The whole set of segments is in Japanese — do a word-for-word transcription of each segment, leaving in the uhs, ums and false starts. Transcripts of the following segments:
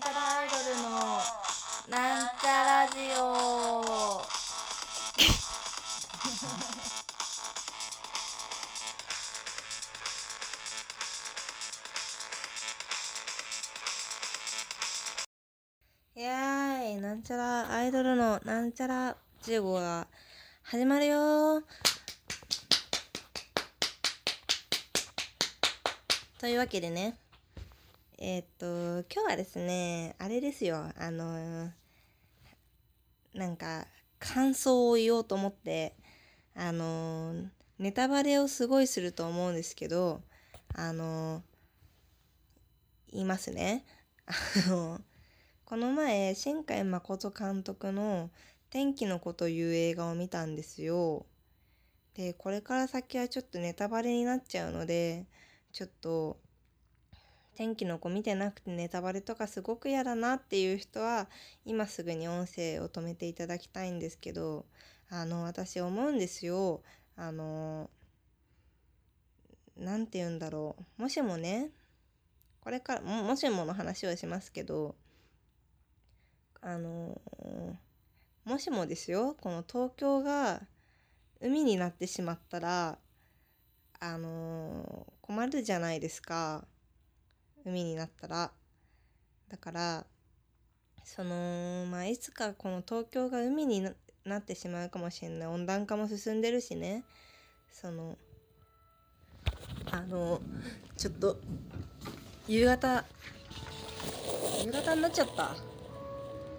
なんちゃらアイドルのなんちゃラジオいやーい、なんちゃらアイドルのなんちゃらじゅうごが始まるよーというわけでね、えー、っと今日はですね、あれですよ、あのー、なんか感想を言おうと思って、あのー、ネタバレをすごいすると思うんですけど、あのー、言いますね。あのーこの前、新海誠監督の天気の子という映画を見たんですよ。で、これから先はちょっとネタバレになっちゃうので、ちょっと天気の子見てなくてネタバレとかすごく嫌だなっていう人は、今すぐに音声を止めていただきたいんですけど、あの、私思うんですよ。あの、なんて言うんだろう。もしもね、これから、も、もしもの話をしますけど、あのもしもですよ、この東京が海になってしまったらあの困るじゃないですか。海になったらだからそのまあいつかこの東京が海に な, なってしまうかもしれない。温暖化も進んでるしね。そのあのちょっと夕方夕方になっちゃった。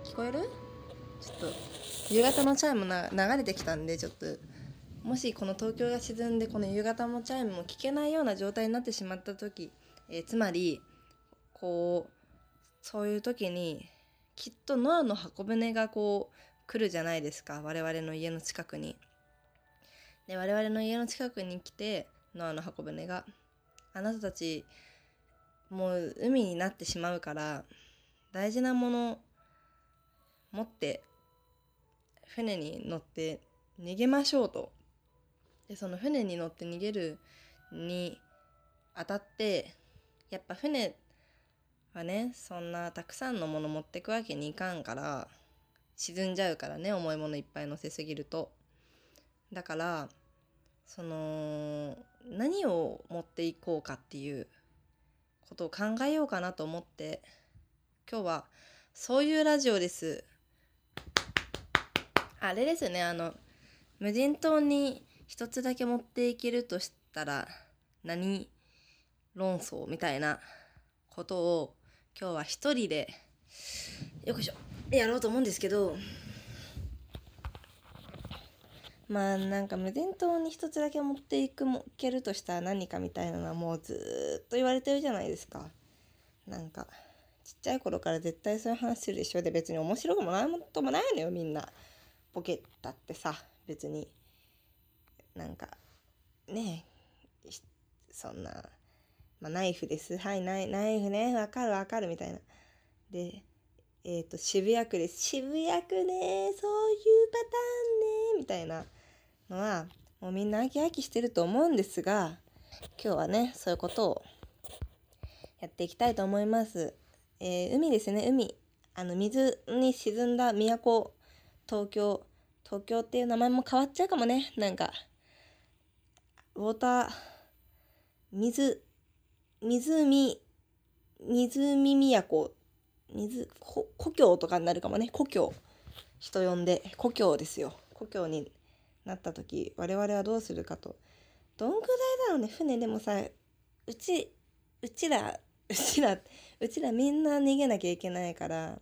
聞こえる？ちょっと夕方のチャイムな流れてきたんで、ちょっともしこの東京が沈んでこの夕方のチャイムも聞けないような状態になってしまった時、えー、つまりこうそういう時にきっとノアの箱舟がこう来るじゃないですか。我々の家の近くにで我々の家の近くに来て、ノアの箱舟があなたたちもう海になってしまうから大事なもの持って船に乗って逃げましょうと。で、その船に乗って逃げるにあたってやっぱ船はね、そんなたくさんのもの持ってくわけにいかんから、沈んじゃうからね、重いものいっぱい乗せすぎると。だからその何を持っていこうかっていうことを考えようかなと思って、今日はそういうラジオです。あれですね、あの無人島に一つだけ持っていけるとしたら何論争みたいなことを今日は一人でよくしょやろうと思うんですけど、まあなんか無人島に一つだけ持っていくもいけるとしたら何かみたいなのはもうずっと言われてるじゃないですか。なんかちっちゃい頃から絶対そういう話するでしょ。で別に面白くもなんともないのよ、みんな。ボケだってさ、別になんかねえ、そんな、まあ、ナイフですはいナイ、ナイフね、わかるわかるみたいな。でえっと渋谷区です、渋谷区ね、そういうパターンねみたいなのはもうみんな飽き飽きしてると思うんですが、今日はねそういうことをやっていきたいと思います。えー、海ですね、海、あの水に沈んだ都、東京、東京っていう名前も変わっちゃうかもね。なんかウォーター、水、湖、湖都、水、こ故郷とかになるかもね。故郷、人呼んで故郷ですよ。故郷になった時我々はどうするかと。どんぐらいだろうね、船でもさ、うちうちらうちらうちらみんな逃げなきゃいけないから、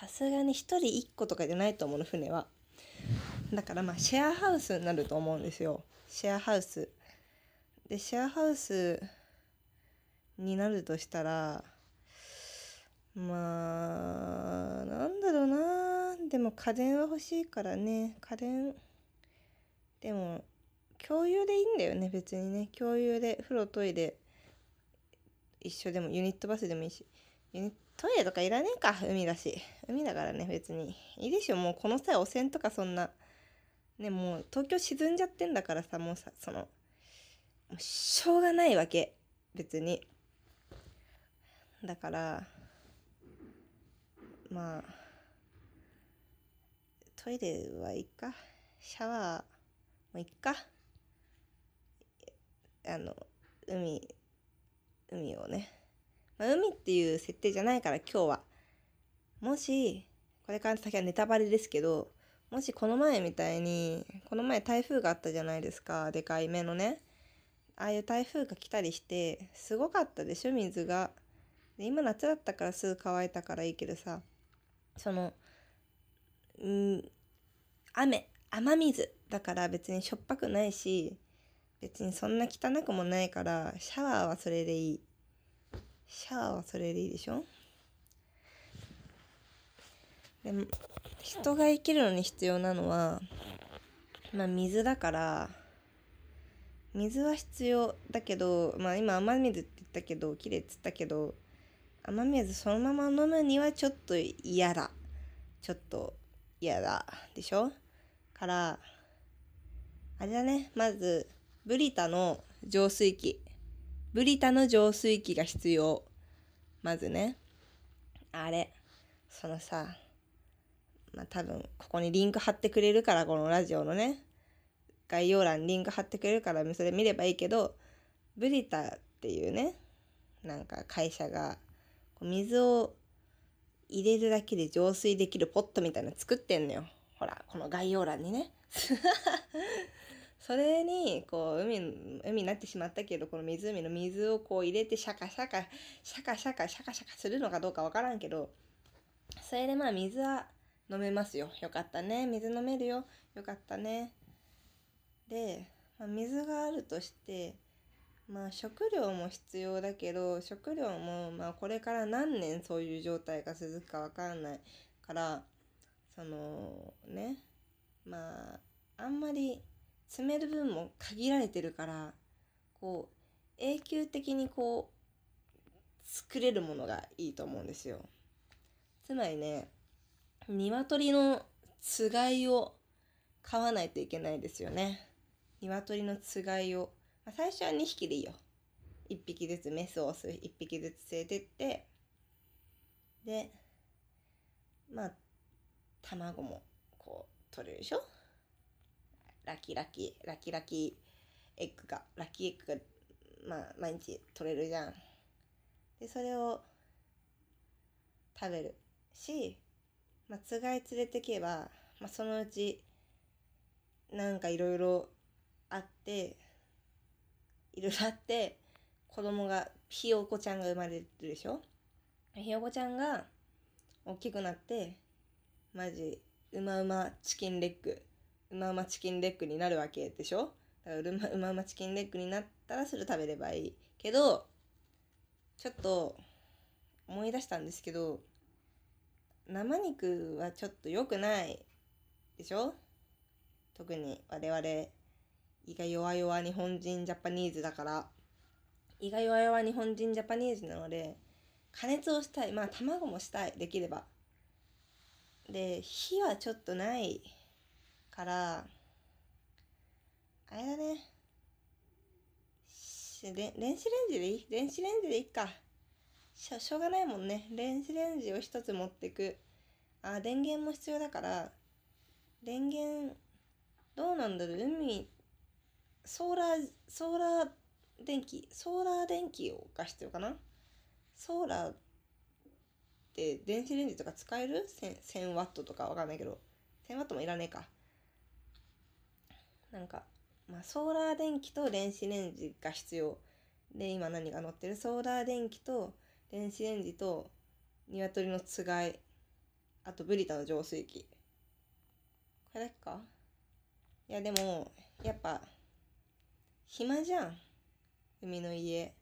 さすがに一人一個とかじゃないと思うの、船は。だからまあシェアハウスになると思うんですよ。シェアハウスでシェアハウスになるとしたら、まあなんだろうな、でも家電は欲しいからね。家電でも共有でいいんだよね、別にね。共有で風呂トイレ一緒でも、ユニットバスでもいいし、ユニットトイレとかいらねえか、海だし。海だからね、別にいいでしょ。もうこの際汚染とかそんなね、もう東京沈んじゃってんだからさ、もうさ、そのもうしょうがないわけ、別に。だからまあトイレはいいか、シャワーもいいか、あの海海をね、まあ、海っていう設定じゃないから、今日はもしこれから先はネタバレですけど、もしこの前みたいにこの前台風があったじゃないですか、でかい目のね、ああいう台風が来たりしてすごかったでしょ、水が。で今夏だったからすぐ乾いたからいいけどさ、そのん雨雨水だから別にしょっぱくないし、別にそんな汚くもないから、シャワーはそれでいい、シャワーはそれでいいでしょ。でも人が生きるのに必要なのは、まあ、水だから、水は必要だけど、まあ今雨水って言ったけど、きれいっつったけど、雨水そのまま飲むにはちょっと嫌だ。ちょっと嫌だ。でしょ?から、あれだね。まず、ブリタの浄水器。ブリタの浄水器が必要。まずね。あれ。そのさ、まあ多分、ここにリンク貼ってくれるから、このラジオのね。概要欄にリンク貼ってくれるからそれ見ればいいけど、ブリタっていうね、なんか会社が水を入れるだけで浄水できるポットみたいなの作ってんのよ。ほら、この概要欄にね。それにこう海、海になってしまったけど、この湖の水をこう入れてシャカシャカ、シャカシャカ、シャカシャカするのかどうかわからんけど、それでまあ水は飲めますよ。よかったね。水飲めるよ。よかったね。で、まあ、水があるとして、まあ、食料も必要だけど、食料もまあこれから何年そういう状態が続くか分からないから、そのね、まああんまり詰める分も限られてるから、こう永久的にこう作れるものがいいと思うんですよ。つまりね、鶏のつがいを買わないといけないですよね。鶏のつがいを、まあ、最初はにひきでいいよ。いっぴきずつメスをオスいっぴきずつ連れてって、でまあ卵もこう取れるでしょ。ラキラキラキラキエッグがラキエッグがまあ毎日取れるじゃん。でそれを食べるし、まあ、つがい連れてけば、まあ、そのうちなんかいろいろあって、いろいろあって、子供が、ひよこちゃんが生まれるでしょ?ひよこちゃんが大きくなって、マジ、うまうまチキンレッグ、うまうまチキンレッグになるわけでしょ?だからうま、うまうまチキンレッグになったらそれ食べればいい。けど、ちょっと思い出したんですけど、生肉はちょっと良くないでしょ?特に我々胃が弱々日本人ジャパニーズだから、胃が弱々日本人ジャパニーズなので加熱をしたい、まあ卵もしたい、できれば。で火はちょっとないからあれだね、で電子レンジでいい電子レンジでいいか、しょ、しょうがないもんね。電子レンジを一つ持ってく。あ、電源も必要だから、電源どうなんだろう、海、ソーラー、ソーラー電気、ソーラー電気が必要かな。ソーラーって電子レンジとか使える せんワット とかわかんないけど、せんワット もいらねえか。なんか、まあ、ソーラー電気と電子レンジが必要。で、今何が載ってる、ソーラー電気と電子レンジと鶏のつがい。あと、ブリタの浄水器。これだけか。いやでもやっぱ暇じゃん、海の家、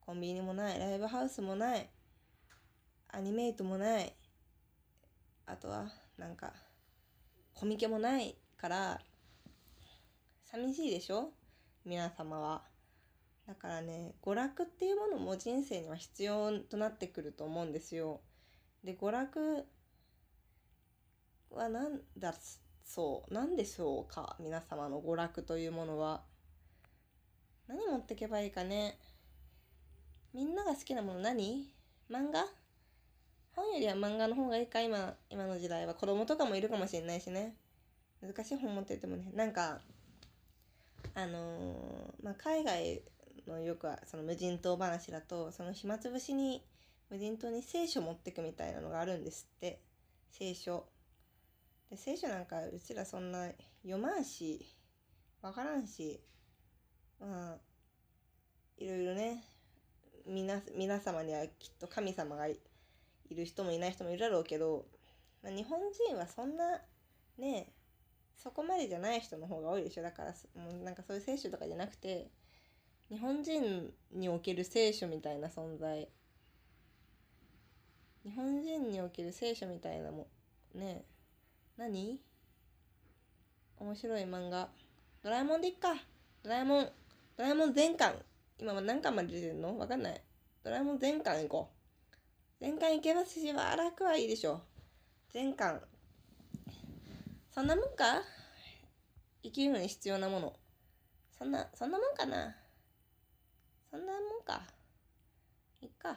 コンビニもない、ライブハウスもない、アニメイトもない、あとはなんかコミケもないから寂しいでしょ皆様は。だからね、娯楽っていうものも人生には必要となってくると思うんですよ。で娯楽はなんだっすそうなんでしょうか、皆様の娯楽というものは。何持ってけばいいかね。みんなが好きなもの何？漫画？本よりは漫画の方がいいか、今今の時代は。子供とかもいるかもしれないしね。難しい本持っててもね。なんかあのー、まあ海外のよくはその無人島話だと、その暇つぶしに無人島に聖書持ってくみたいなのがあるんですって。聖書で、聖書なんかうちらそんな読まんしわからんし、まあいろいろね、皆皆様にはきっと神様がいる人もいない人もいるだろうけど、まあ、日本人はそんなねそこまでじゃない人の方が多いでしょ。だからもうなんかそういう聖書とかじゃなくて、日本人における聖書みたいな存在、日本人における聖書みたいなもね、何面白い漫画、ドラえもんでいっか。ドラえもんドラえもん全巻、今は何巻まで出てるのわかんない。ドラえもん全巻行こう。全巻行けますし、わらくはいいでしょ。全巻そんなもんか、生きるのに必要なもの。そんなそんなもんかな。そんなもんかいっか。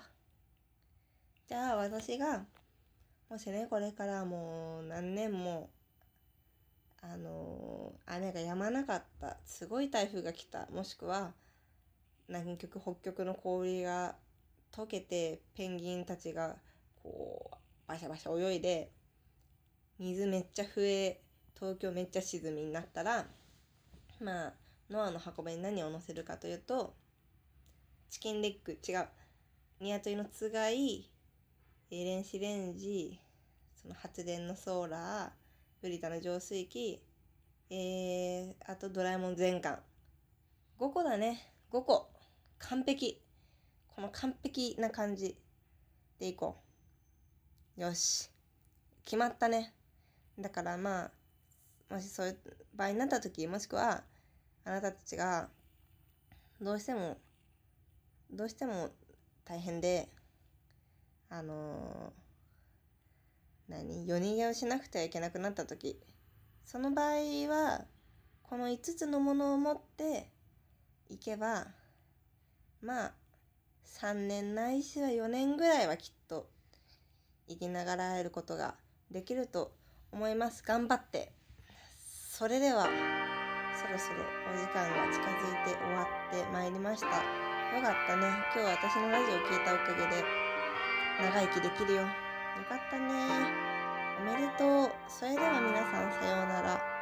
じゃあ私がもしね、これからもう何年もあのー、雨が止まなかった、すごい台風が来た、もしくは南極北極の氷が溶けてペンギンたちがこうバシャバシャ泳いで水めっちゃ増え、東京めっちゃ沈みになったら、まあノアの箱舟に何を載せるかというと、チキンレッグ、違う、ニワトリのつがい、電子レンジ、その発電のソーラー、ブリタの浄水器、えー、あとドラえもん全巻、ごこだね。ごこ完璧。この完璧な感じでいこう。よし、決まったね。だからまあ、もしそういう場合になった時、もしくはあなたたちがどうしてもどうしても大変で、あのー、何夜逃げをしなくてはいけなくなった時、その場合はこのいつつのものを持って行けば、まあさんねんないしはよねんぐらいはきっと生きながらえることができると思います。頑張って。それではそろそろお時間が近づいて終わってまいりました。よかったね、今日は私のラジオを聞いたおかげで長生きできるよ。よかったね、おめでとう。それでは皆さん、さようなら。